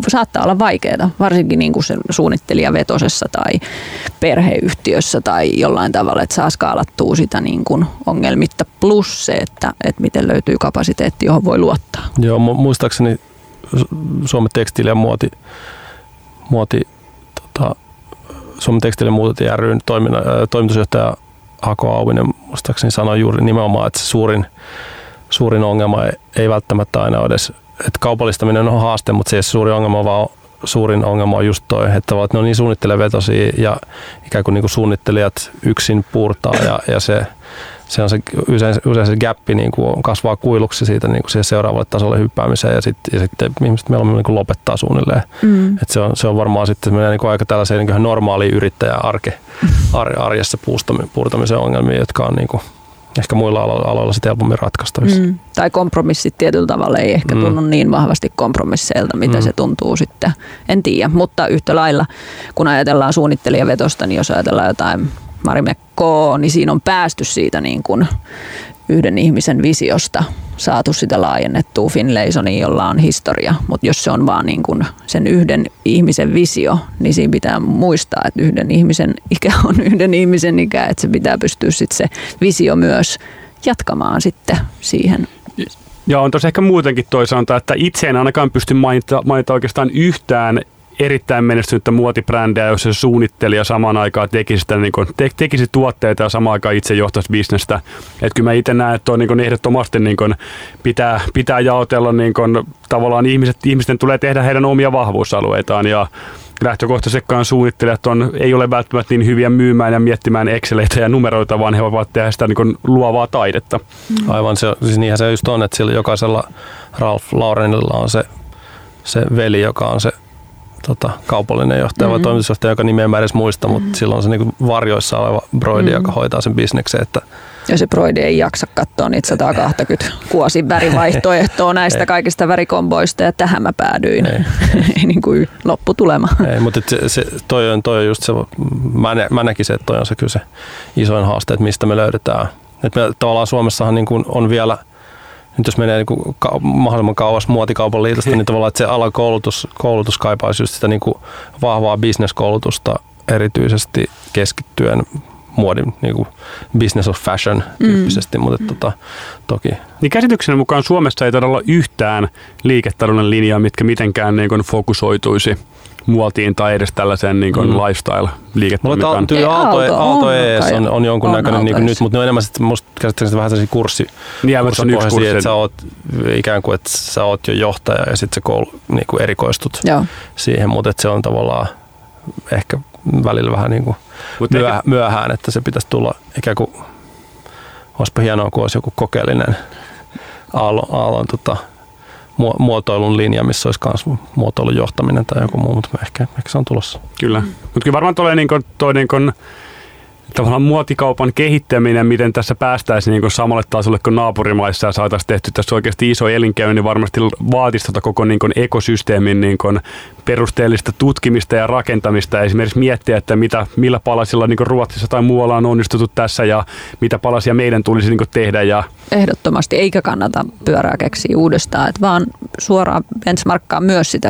saattaa olla vaikeaa, varsinkin niin kuin sen suunnittelijavetosessa tai perheyhtiössä tai jollain tavalla, että saa skaalattua sitä niin kuin ongelmitta plus se, että miten löytyy kapasiteetti, johon voi luottaa. Joo, muistaakseni Suomen tekstiili- ja muoti ry:n toimitusjohtaja Hako Auvinen muistaakseni sanoi juuri nimenomaan, että se suurin ongelma ei välttämättä aina ole edes, että kaupallistaminen on haaste, mutta se ei ole suuri ongelma, vaan suurin ongelma on just toi, että ne on niin suunnittelevetosia ja ikään kuin niinku suunnittelijat yksin puurtaa ja se on se usein se gappi niinku kasvaa kuiluksi siitä niinku siihen seuraavalle tasolle hyppäämiseen ja sitten ihmiset meillä on niinku lopettaa suunnilleen. Et se on varmaan sitten menee niinku aika tällaisia niinku normaali yrittäjä arjessa puurtamisen ongelmia, jotka on niinku ehkä muilla aloilla sitä helpommin ratkaistavissa. Tai kompromissit tietyllä tavalla ei ehkä tunnu niin vahvasti kompromisseilta, mitä se tuntuu sitten. En tiedä, mutta yhtä lailla kun ajatellaan suunnittelijavetosta, niin jos ajatellaan jotain Marimekkoa, niin siinä on päästy siitä niin kuin yhden ihmisen visiosta, saatu sitä laajennettua Finlaysoniin, jolla on historia. Mutta jos se on vaan niin kuin sen yhden ihmisen visio, niin siinä pitää muistaa, että yhden ihmisen ikä on yhden ihmisen ikä, että se pitää pystyä sitten se visio myös jatkamaan sitten siihen. Ja on tosi ehkä muutenkin toisaalta, että itse en ainakaan pysty mainita oikeastaan yhtään erittäin menestynyttä muotibrändejä, jos se suunnittelija samaan aikaan tekisi tuotteita ja samaan aikaan itse johtaisi bisnestä. Et kyllä mä itse näen, että on niin kun ehdottomasti niin kun pitää jaotella, niin kun tavallaan ihmisten tulee tehdä heidän omia vahvuusalueitaan ja lähtökohtaisetkaan suunnittelijat ei ole välttämättä niin hyviä myymään ja miettimään exceleitä ja numeroita, vaan he voivat tehdä sitä niin kuin luovaa taidetta. Aivan, siis niinhän se just on, että sillä jokaisella Ralph Laurenilla on se veli, joka on se kaupallinen johtaja vai toimitusjohtaja, joka nimeä mä edes muista, mutta silloin on se niinku varjoissa oleva broidi, joka hoitaa sen bisneksen. Että ja se broidi ei jaksa katsoa niitä 120 kuosin värivaihtoehtoa näistä kaikista värikomboista ja tähän mä päädyin. Ei niin kuin lopputulema. Ei, mutta toi on just se, mä näkisin, että toi on se kyllä se isoin haaste, että mistä me löydetään. Et me, tavallaan Suomessahan niin kuin on vielä. Nyt jos menee niin mahdollisimman kauas muotikaupan liitosta, niin tavallaan että se alan koulutus kaipaisi just sitä niin kuin vahvaa business-koulutusta erityisesti keskittyen muodin, niin kuin business of fashion tyyppisesti, mutta toki. Niin käsityksen mukaan Suomessa ei todella yhtään liiketalouden linjaa, mitkä mitenkään niin kuin fokusoituisi muotiin tai edes tällaiseen niin kuin lifestyle-liiketoimintaan. Aalto EES on jonkun näköinen niin nyt, mutta ne on enemmän sitten musta käsittääkseni vähän sellaisia kurssipohjaisia, että sä oot ikään kuin, että sä oot jo johtaja ja sitten sä niin kuin erikoistut siihen, mutta se on tavallaan ehkä välillä vähän niin kuin myöhään, että se pitäisi tulla ikään kuin, olisipa hienoa, kun olisi joku kokeellinen Aallon muotoilun linja, missä olisi myös muotoilun johtaminen tai joku muu, mutta ehkä se on tulossa. Kyllä, mutta kyllä varmaan tulee niin kuin tavallaan muotikaupan kehittäminen, miten tässä päästäisiin niin kuin samalle tasolle kuin naapurimaissa ja saataisiin tehty tässä oikeasti iso elinkeino, niin varmasti vaatisi koko niin kuin ekosysteemin niin kuin perusteellista tutkimista ja rakentamista. Esimerkiksi miettiä, että millä palasilla niin kuin Ruotsissa tai muualla on onnistuttu tässä ja mitä palasia meidän tulisi niin kuin tehdä. Ja ehdottomasti, eikä kannata pyörää keksiä uudestaan, että vaan suoraan benchmarkkaa myös sitä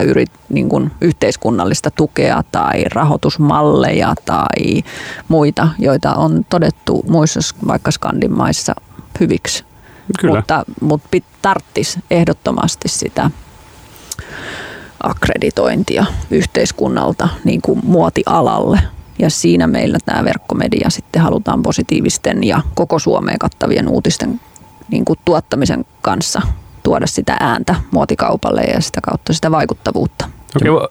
niin kuin yhteiskunnallista tukea tai rahoitusmalleja tai muita, joita on todettu muissa vaikka skandinmaissa hyviksi. Kyllä. Mutta tarttis ehdottomasti sitä akkreditointia yhteiskunnalta niin kuin muotialalle. Ja siinä meillä tämä verkkomedia sitten halutaan positiivisten ja koko Suomeen kattavien uutisten niin kuin tuottamisen kanssa tuoda sitä ääntä muotikaupalle ja sitä kautta sitä vaikuttavuutta. Okay.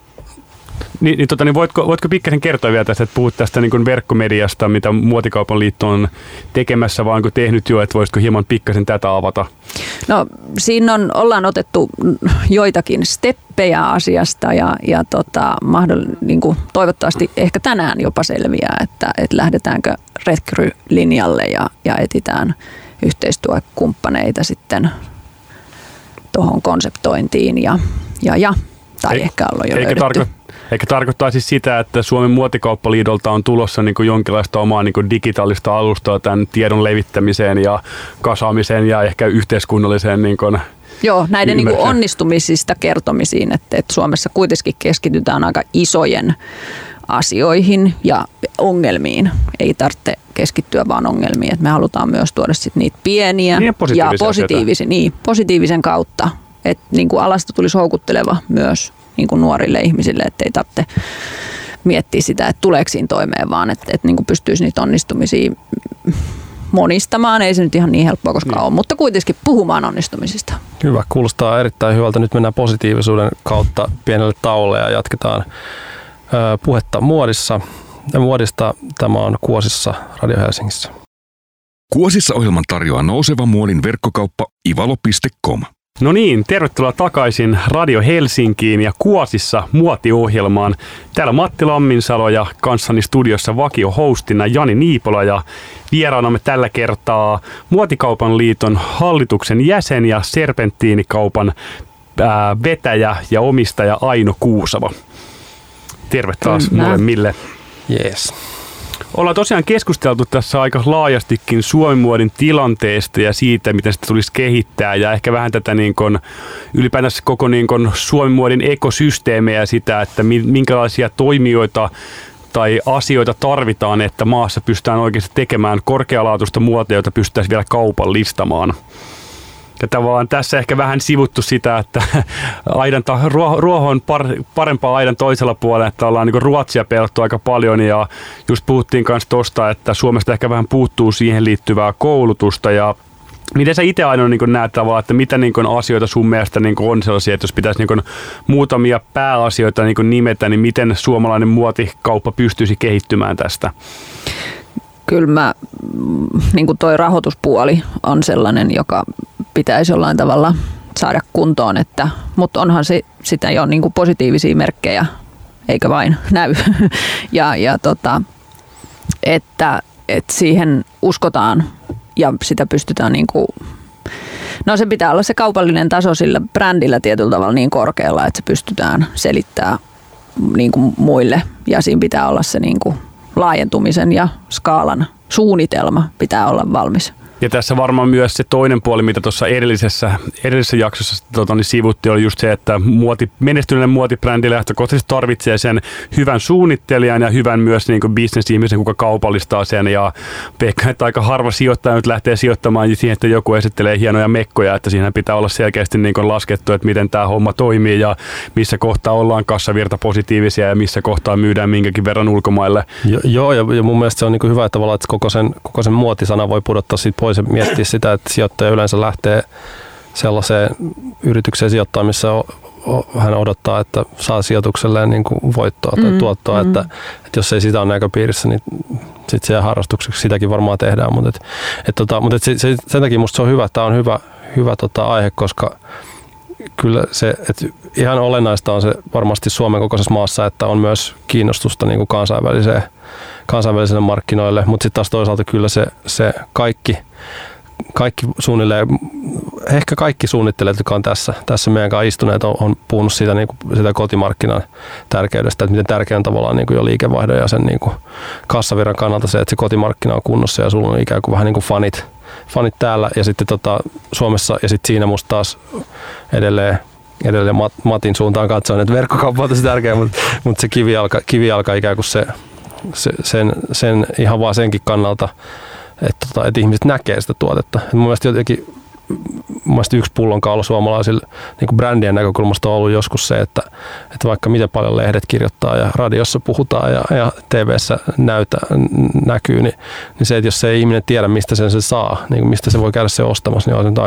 Niin, voitko pikkasen kertoa vielä tästä, että puhut tästä niin kuin verkkomediasta, mitä Muotikaupan liitto on tekemässä, vai onko tehnyt jo, että voisitko hieman pikkasen tätä avata? No siinä ollaan otettu joitakin steppejä asiasta ja niin kuin toivottavasti ehkä tänään jopa selviää, että lähdetäänkö retkylinjalle ja etsitään yhteistyökumppaneita sitten tuohon konseptointiin ja tai ehkä ollaan jo löydetty. Eikä tarkoittaa siis sitä, että Suomen muotikauppaliitolta on tulossa niin kuin jonkinlaista omaa niin kuin digitaalista alustaa tämän tiedon levittämiseen ja kasaamiseen ja ehkä yhteiskunnalliseen niin kuin näiden niin kuin onnistumisista kertomisiin, että Suomessa kuitenkin keskitytään aika isojen asioihin ja ongelmiin. Ei tarvitse keskittyä vaan ongelmiin, että me halutaan myös tuoda sit niitä pieniä positiivisen kautta, että niin kuin alasta tulisi houkutteleva myös niin kuin nuorille ihmisille, ettei tarvitse miettiä sitä, että tuleeko siinä toimeen, vaan että niin kuin pystyisi niitä onnistumisia monistamaan. Ei se nyt ihan niin helppoa koskaan ole, mutta kuitenkin puhumaan onnistumisista. Hyvä, kuulostaa erittäin hyvältä. Nyt mennään positiivisuuden kautta pienelle tauolle ja jatketaan puhetta muodista. Tämä on Kuosissa Radio Helsingissä. Kuosissa ohjelman tarjoaa nouseva muodin verkkokauppa Ivalo.com. No niin, tervetuloa takaisin Radio Helsinkiin ja Kuosissa muotiohjelmaan. Täällä Matti Laminsalo ja kanssani studiossa vakiohostina Jani Niipola ja vieraanamme tällä kertaa Muotikaupan liiton hallituksen jäsen ja Serpentiinikaupan vetäjä ja omistaja Aino Kuusava. Terve taas molemmille. Yes. Ollaan tosiaan keskusteltu tässä aika laajastikin suomimuodin tilanteesta ja siitä, miten sitä tulisi kehittää ja ehkä vähän tätä niin kuin, ylipäätänsä koko niin kuin, suomimuodin ekosysteemejä ja sitä, että minkälaisia toimijoita tai asioita tarvitaan, että maassa pystytään oikeasti tekemään korkealaatuista muotia, jota pystytään vielä kaupallistamaan. Ja tavallaan tässä ehkä vähän sivuttu sitä, että ruoho on parempaa aidan toisella puolella, että ollaan niin Ruotsia pelattu aika paljon ja just puhuttiin myös tuosta, että Suomesta ehkä vähän puuttuu siihen liittyvää koulutusta ja miten sä itse aina niin näet tavallaan, että mitä niin asioita sun mielestä niin on sellaisia, että jos pitäisi niin muutamia pääasioita niin nimetä, niin miten suomalainen muotikauppa pystyisi kehittymään tästä? Kyllä mä, niin kuin toi rahoituspuoli on sellainen, joka pitäisi jollain tavalla saada kuntoon, mutta onhan sitä jo niin kuin positiivisia merkkejä, eikä vain näy. Että siihen uskotaan ja sitä pystytään, niin kuin, no se pitää olla se kaupallinen taso sillä brändillä tietyllä tavalla niin korkealla, että se pystytään selittämään niin kuin muille ja siinä pitää olla se niin kuin laajentumisen ja skaalan suunnitelma pitää olla valmis. Ja tässä varmaan myös se toinen puoli, mitä tuossa edellisessä jaksossa niin sivuttiin, oli just se, että menestyneinen muotibrändi lähtökohtaisesti tarvitsee sen hyvän suunnittelijan ja hyvän myös niin kuin business-ihmisen, kuka kaupallistaa sen. Ja veikkaan, että aika harva sijoittaja nyt lähtee sijoittamaan siihen, että joku esittelee hienoja mekkoja, että siinä pitää olla selkeästi niin kuin laskettu, että miten tämä homma toimii ja missä kohtaa ollaan kassavirtapositiivisia ja missä kohtaa myydään minkäkin verran ulkomaille. Joo, ja mun mielestä se on niin kuin hyvä, että koko sen muotisana voi pudottaa siitä pois. Miettiä sitä, että sijoittaja yleensä lähtee sellaiseen yritykseen sijoittaa, missä hän odottaa, että saa sijoitukselleen niin kuin voittoa tai tuottoa, että jos ei sitä ole näköpiirissä, niin sitten se jää harrastukseksi. Sitäkin varmaan tehdään, mutta sen takia musta se on hyvä, tämä on hyvä aihe, koska kyllä se, että ihan olennaista on se varmasti Suomen kokoisessa maassa, että on myös kiinnostusta niin kuin kansainvälisille markkinoille, mutta sitten taas toisaalta kyllä se kaikki suunnittelijat, jotka on tässä meidän kanssa istuneet, on puhunut siitä, niin kuin, sitä kotimarkkinan tärkeydestä, että miten tärkeä on tavallaan niin kuin jo liikevaihdon ja sen niin kuin kassavirran kannalta se, että se kotimarkkina on kunnossa ja sulla on ikään kuin vähän niin kuin fanit täällä ja sitten Suomessa ja sitten siinä musta taas edelleen Matin suuntaan katsoen, että verkkokauppa on tosi tärkeä, mutta se kivijalka ikään kuin sen ihan vaan senkin kannalta, että ihmiset näkee sitä tuotetta. Et mun mielestä yksi pullonkaula suomalaisille niin brändien näkökulmasta on ollut joskus se, että vaikka miten paljon lehdet kirjoittaa ja radiossa puhutaan ja TV:ssä näkyy, niin se, että jos se ihminen tiedä, mistä sen se saa, niin mistä se voi käydä se ostamassa, niin on nyt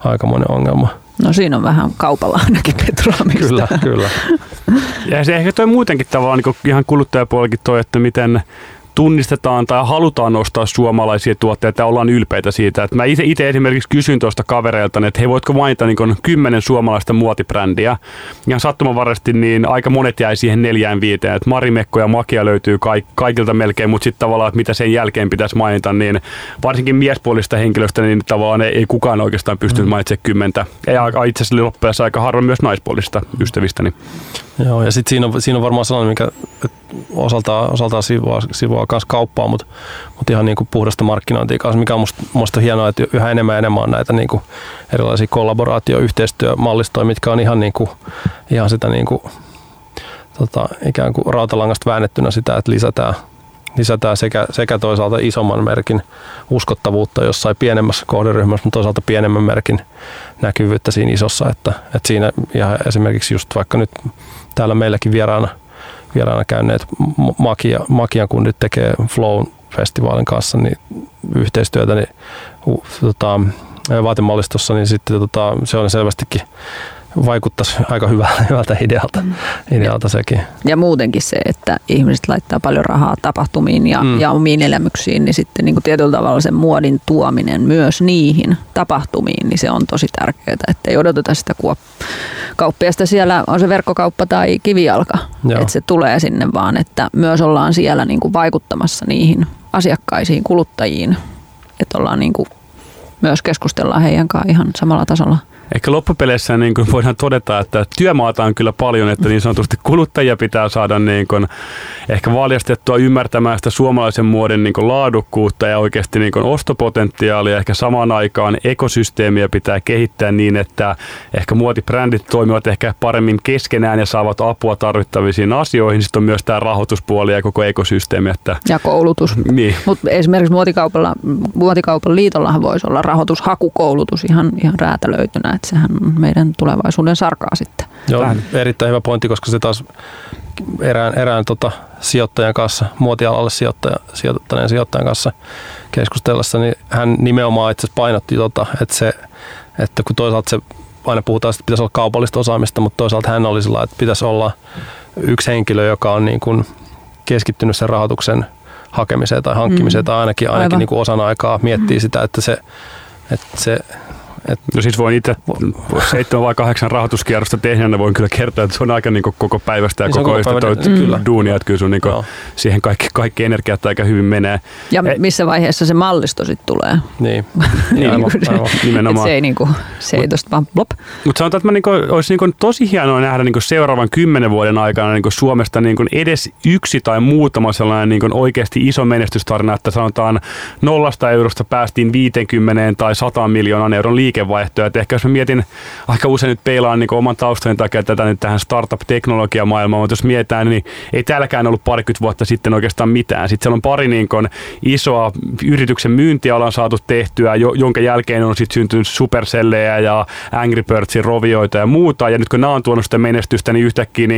aikamoinen ongelma. No siinä on vähän kaupalla ainakin petraamista. Kyllä. Ja se ehkä toi muutenkin tavallaan niin ihan kuluttajapuolikin toi, että miten tunnistetaan tai halutaan ostaa suomalaisia tuotteita ja ollaan ylpeitä siitä. Mä itse esimerkiksi kysyin tuosta kavereilta, että hei, voitko mainita niin 10 suomalaista muotibrändiä? Ihan sattumanvaraisesti niin aika monet jäi siihen 4-5. Että Marimekko ja Makia löytyy kaikilta melkein, mutta sitten tavallaan, että mitä sen jälkeen pitäisi mainita, niin varsinkin miespuolista henkilöstä, niin tavallaan ei kukaan oikeastaan pystynyt mainitsemaan 10. Ja itse asiassa loppujen aika harvoin myös naispuolista ystävistäni. Joo, ja sitten siinä on varmaan sellainen, mikä osaltaan sivuaa kanssa kauppaa, mutta ihan niin kuin puhdasta markkinointia kanssa, mikä on musta hienoa, että yhä enemmän ja enemmän on näitä niin kuin erilaisia kollaboraatio-yhteistyömallistoja, mitkä on ihan, niin kuin, ihan sitä niin kuin, ikään kuin rautalangasta väännettynä sitä, että lisätään sekä toisaalta isomman merkin uskottavuutta jossain pienemmässä kohderyhmässä, mutta toisaalta pienemmän merkin näkyvyyttä siinä isossa, että siinä ihan esimerkiksi just vaikka nyt täällä meilläkin vieraana käyneet Makian kundit tekee Flown festivaalin kanssa niin yhteistyötä niin, vaatemallistossa, niin sitten se on selvästikin vaikuttaisi aika hyvältä idealta sekin. Ja muutenkin se, että ihmiset laittaa paljon rahaa tapahtumiin ja omiin elämyksiin, niin sitten niin kuin tietyllä tavalla sen muodin tuominen myös niihin tapahtumiin, niin se on tosi tärkeää, että ei odoteta sitä kauppiasta siellä, on se verkkokauppa tai kivijalka, että se tulee sinne vaan, että myös ollaan siellä niin kuin vaikuttamassa niihin asiakkaisiin, kuluttajiin, että ollaan niin kuin myös keskustellaan heidän kanssaan ihan samalla tasolla. Ehkä loppupeleissä niin kuin voidaan todeta, että työmaata on kyllä paljon, että niin sanotusti kuluttajia pitää saada niin kuin ehkä valjastettua ymmärtämään sitä suomalaisen muodin niin kuin laadukkuutta ja oikeasti niin kuin ostopotentiaalia. Ehkä samaan aikaan ekosysteemiä pitää kehittää niin, että ehkä muotibrändit toimivat ehkä paremmin keskenään ja saavat apua tarvittavisiin asioihin. Sitten on myös tämä rahoituspuoli ja koko ekosysteemi. Että ja koulutus. Niin. Mutta esimerkiksi muotikaupan liitollahan voisi olla rahoitushakukoulutus ihan räätälöitynä. Että sehän meidän tulevaisuuden sarkaa sitten. Joo, erittäin hyvä pointti, koska se taas erään sijoittajan kanssa, muotialalle sijoittajan kanssa keskustellessa, niin hän nimenomaan itse asiassa painotti, että kun toisaalta se aina puhutaan, että pitäisi olla kaupallista osaamista, mutta toisaalta hän oli sillä, että pitäisi olla yksi henkilö, joka on niin kuin keskittynyt sen rahoituksen hakemiseen tai hankkimiseen tai ainakin niin kuin osan aikaa miettii sitä, että se no siis voin itse 7 vai 8 rahoituskierrosta tehneenä voin kyllä kertoa, että se on aika niin koko päivästä ja niin koko yöstä duunia, että kyllä sun niin siihen kaikki energiat aika hyvin menee. Ja missä vaiheessa se mallisto sitten tulee? Niin aivan, nimenomaan. Se ei tosta vaan plop. Mutta sanotaan, että olisi tosi hienoa nähdä seuraavan 10 vuoden aikana Suomesta edes yksi tai muutama sellainen oikeasti iso menestystarina, että sanotaan 0 eurosta päästiin 50 tai 100 miljoonan euron liikevaihtoja. Et ehkä jos mä mietin, aika usein nyt peilaan oman taustani takia tätä nyt tähän startup-teknologiamaailmaan, mutta jos mietitään, niin ei täälläkään ollut parikymmentä vuotta sitten oikeastaan mitään. Sitten siellä on pari isoa yrityksen myyntialan saatu tehtyä, jonka jälkeen on sitten syntynyt Supercellejä ja Angry Birdsin Rovioita ja muuta. Ja nyt kun nämä on tuonut sitä menestystä, niin yhtäkkiä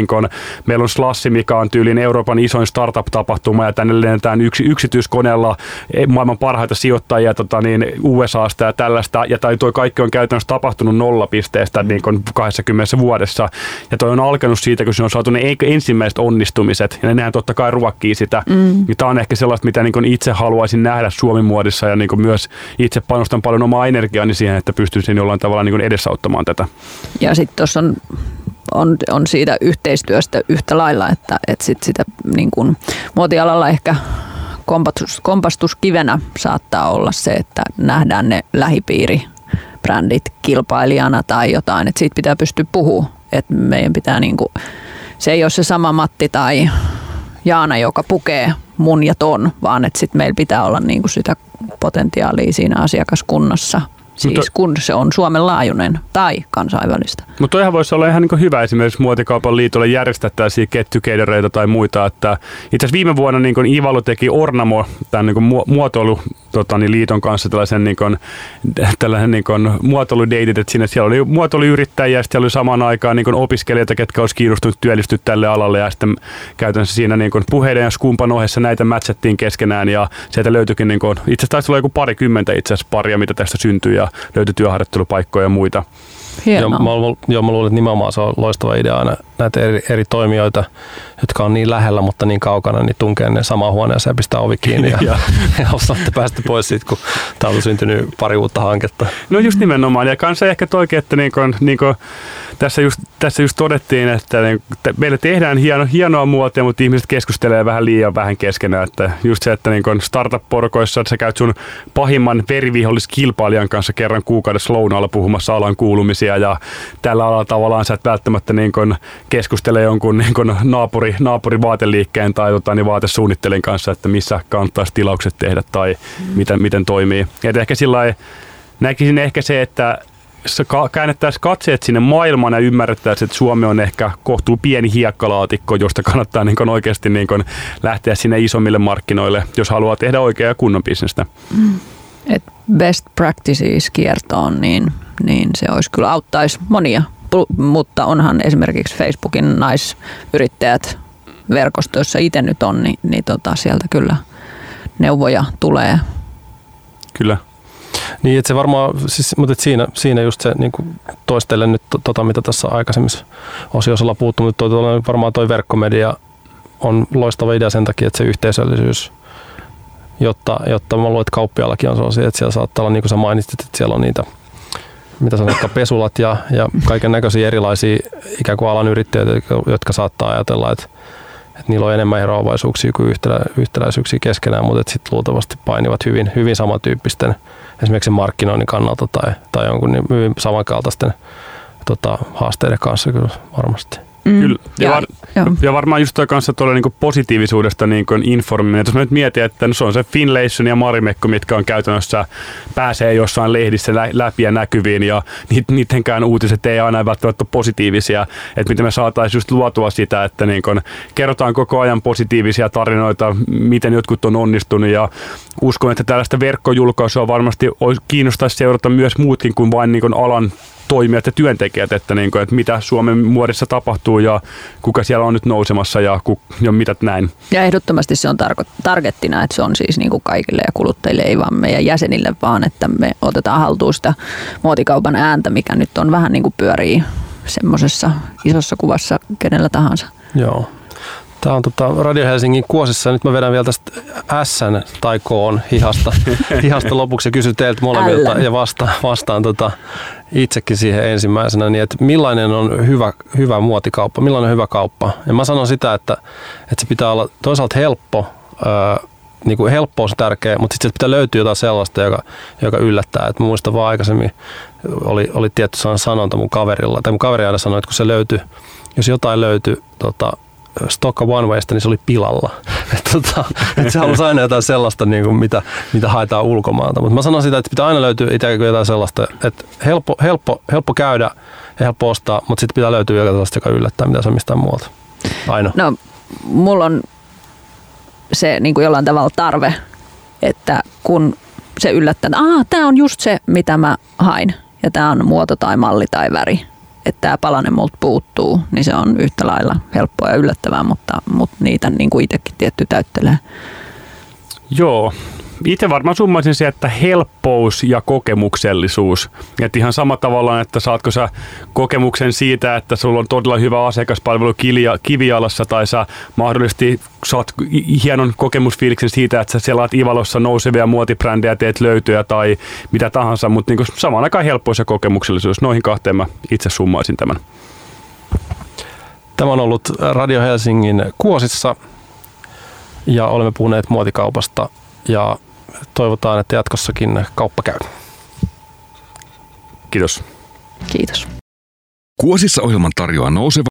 meillä on Slush, mikä on tyyliin Euroopan isoin startup-tapahtuma ja tänne lennetään yksityiskoneella maailman parhaita sijoittajia USAsta ja tällaista. Ja toi kaikki on käytännössä tapahtunut nollapisteestä niin kuin 20 vuodessa. Ja toi on alkanut siitä, kun se on saatu ne ensimmäiset onnistumiset. Ja nehän totta kai ruokkii sitä. Mm. Tämä on ehkä sellaista, mitä niin kuin itse haluaisin nähdä Suomen muodissa. Ja niin kuin myös itse panostan paljon omaa energiaani siihen, että pystyisin jollain tavalla niin kuin edesauttamaan tätä. Ja sitten tuossa on siitä yhteistyöstä yhtä lailla, että sit sitä niin kuin muotialalla ehkä kompastuskivenä saattaa olla se, että nähdään ne lähipiiribrändit kilpailijana tai jotain, että siitä pitää pystyä puhumaan, että meidän pitää niin kuin, se ei ole se sama Matti tai Jaana, joka pukee mun ja ton, vaan että sit meillä pitää olla niin kuin sitä potentiaalia siinä asiakaskunnassa. Siis mutta, kun se on Suomen laajuinen tai kansainvälistä. Mutta toihan voisi olla ihan niin hyvä esimerkiksi Muotikaupan liitolle järjestää tällaisia get-togetherita tai muita. Että itse asiassa viime vuonna niin kuin Ivalo teki Ornamo tämän niin muotoiluliiton kanssa tällaisen muotoiludeitit. Siellä oli muotoiluyrittäjiä ja sitten oli samaan aikaan niin opiskelijoita, ketkä olisi kiinnostunut työllistyä tälle alalle. Ja sitten käytännössä siinä niin puheiden ja skumpan ohessa näitä matchattiin keskenään. Ja sieltä löytyikin, niin itse asiassa taisi olla joku parikymmentä itse asiassa paria, mitä tästä syntyi. Ja löytyi työharjoittelupaikkoja ja muita. Hienoa. Mä luulen, että nimenomaan se on loistava idea aina näitä eri toimijoita, jotka on niin lähellä, mutta niin kaukana, niin tunkee ne samaan huoneeseen ja pistää ovi kiinni ja osaatte päästä pois siitä, kun täällä on syntynyt pari uutta hanketta. No just nimenomaan, ja kanssa ehkä toikin, että niin kuin tässä just todettiin, että meillä tehdään hienoa muotia, mutta ihmiset keskustelee vähän liian vähän keskenään, että just se, että niin kuin startup-porukoissa, että sä käyt sun pahimman veriviholliskilpailijan kanssa kerran kuukaudessa lounaalla puhumassa alan kuulumisia, ja tällä alalla tavallaan sä et välttämättä niin kuin keskustele jonkun niin kuin naapurivaateliikkeen tai vaatesuunnittelijan kanssa, että missä kannattaisi tilaukset tehdä tai miten toimii. Et ehkä sillain, näkisin ehkä se, että käännettäisiin katseet sinne maailmaan ja ymmärrettäisiin, että Suomi on ehkä kohtuu pieni hiekkalaatikko, josta kannattaa niin kuin oikeasti niin kuin lähteä sinne isommille markkinoille, jos haluaa tehdä oikeaa kunnon bisnestä. Et best practices kiertoon, niin se olisi kyllä auttaisi monia. Mutta onhan esimerkiksi Facebookin naisyrittäjät verkosto, jossa itse nyt on, niin sieltä kyllä neuvoja tulee. Kyllä. Niin, että se varmaan, siis, mutta siinä just se niin kuin toistellen nyt mitä tässä aikaisemmissa osiossa ollaan puhuttu, mutta varmaan toi verkkomedia on loistava idea sen takia, että se yhteisöllisyys, jotta mä luulen, että kauppiallakin on sellaisia, että siellä saattaa olla, niin kuin sä mainitsit, että siellä on niitä mitä sanotaan, pesulat ja kaiken näköisiä erilaisia ikään kuin alan yrittäjiä, jotka saattaa ajatella, että niillä on enemmän eroavaisuuksia kuin yhtäläisyyksiä keskenään, mutta sitten luultavasti painivat hyvin samantyyppisten esimerkiksi markkinoinnin kannalta tai jonkun hyvin samankaltaisten haasteiden kanssa kyllä varmasti. Kyllä. Ja varmaan just toi kanssa tuolla niinku positiivisuudesta niinku informoiminen. Jos mä nyt mietin, että no se on se Finlayson ja Marimekko, mitkä on käytännössä pääsee jossain lehdissä läpi ja näkyviin ja niidenkään uutiset ei aina välttämättä ole positiivisia. Että miten me saataisiin just luotua sitä, että niinku kerrotaan koko ajan positiivisia tarinoita, miten jotkut on onnistunut ja uskon, että tällaista verkkojulkaisua varmasti kiinnostaisi seurata myös muutkin kuin vain niinku alan toimijat ja työntekijät, että mitä Suomen muodissa tapahtuu ja kuka siellä on nyt nousemassa ja mitä näin. Ja ehdottomasti se on targettina, että se on siis niin kuin kaikille ja kuluttajille, ei vaan meidän jäsenille, vaan että me otetaan haltuun sitä muotikaupan ääntä, mikä nyt on vähän niin kuin pyörii semmoisessa isossa kuvassa kenellä tahansa. Joo. Tämä on Radio Helsingin Kuosissa. Nyt mä vedän vielä tästä S:n tai K:n hihasta lopuksi ja kysyn teiltä molemmilta ja vastaan itsekin siihen ensimmäisenä, niin että millainen on hyvä muotikauppa, millainen on hyvä kauppa. Ja mä sanon sitä, että se pitää olla toisaalta helppo, niin kuin helppous on tärkeä, mutta sitten pitää löytyä jotain sellaista, joka yllättää. Et mä muistan vaan aikaisemmin oli tietty sanonta mun kaverilla, tai mun kaveri aina sanoi, että kun se löytyy, jos jotain löytyy Stokka One Waysta, niin se oli pilalla. Että se halusi aina jotain sellaista, niin kuin mitä haetaan ulkomaalta. Mutta mä sanon sitä, että pitää aina löytyä itse jotain sellaista, että helppo käydä ja helppo ostaa, mutta sitten pitää löytyä jotain sellaista, joka yllättää, mitä se on mistään muualta. Aina. No, mulla on se niin kuin jollain tavalla tarve, että kun se yllättää, että tää on just se, mitä mä hain. Ja tää on muoto tai malli tai väri. Että tämä palanen multa puuttuu, niin se on yhtä lailla helppoa ja yllättävää, mutta niitä niin kuin itsekin tietty täyttelee. Joo, itse varmaan summaisin se, että helppous ja kokemuksellisuus. Et ihan sama tavallaan, että saatko sä kokemuksen siitä, että sulla on todella hyvä asiakaspalvelu kivijalassa, tai sä mahdollisesti saat hienon kokemusfiiliksen siitä, että sä selaat Ivalossa nousevia muotibrändejä, teet löytyjä tai mitä tahansa, mutta niin samaan aikaan helppous ja kokemuksellisuus. Noihin kahteen mä itse summaisin tämän. Tämä on ollut Radio Helsingin Kuosissa ja olemme puhuneet muotikaupasta ja toivotaan, että jatkossakin kauppa käy. Kiitos. Kiitos. Kuosissa ohjelman tarjoaa nouseva.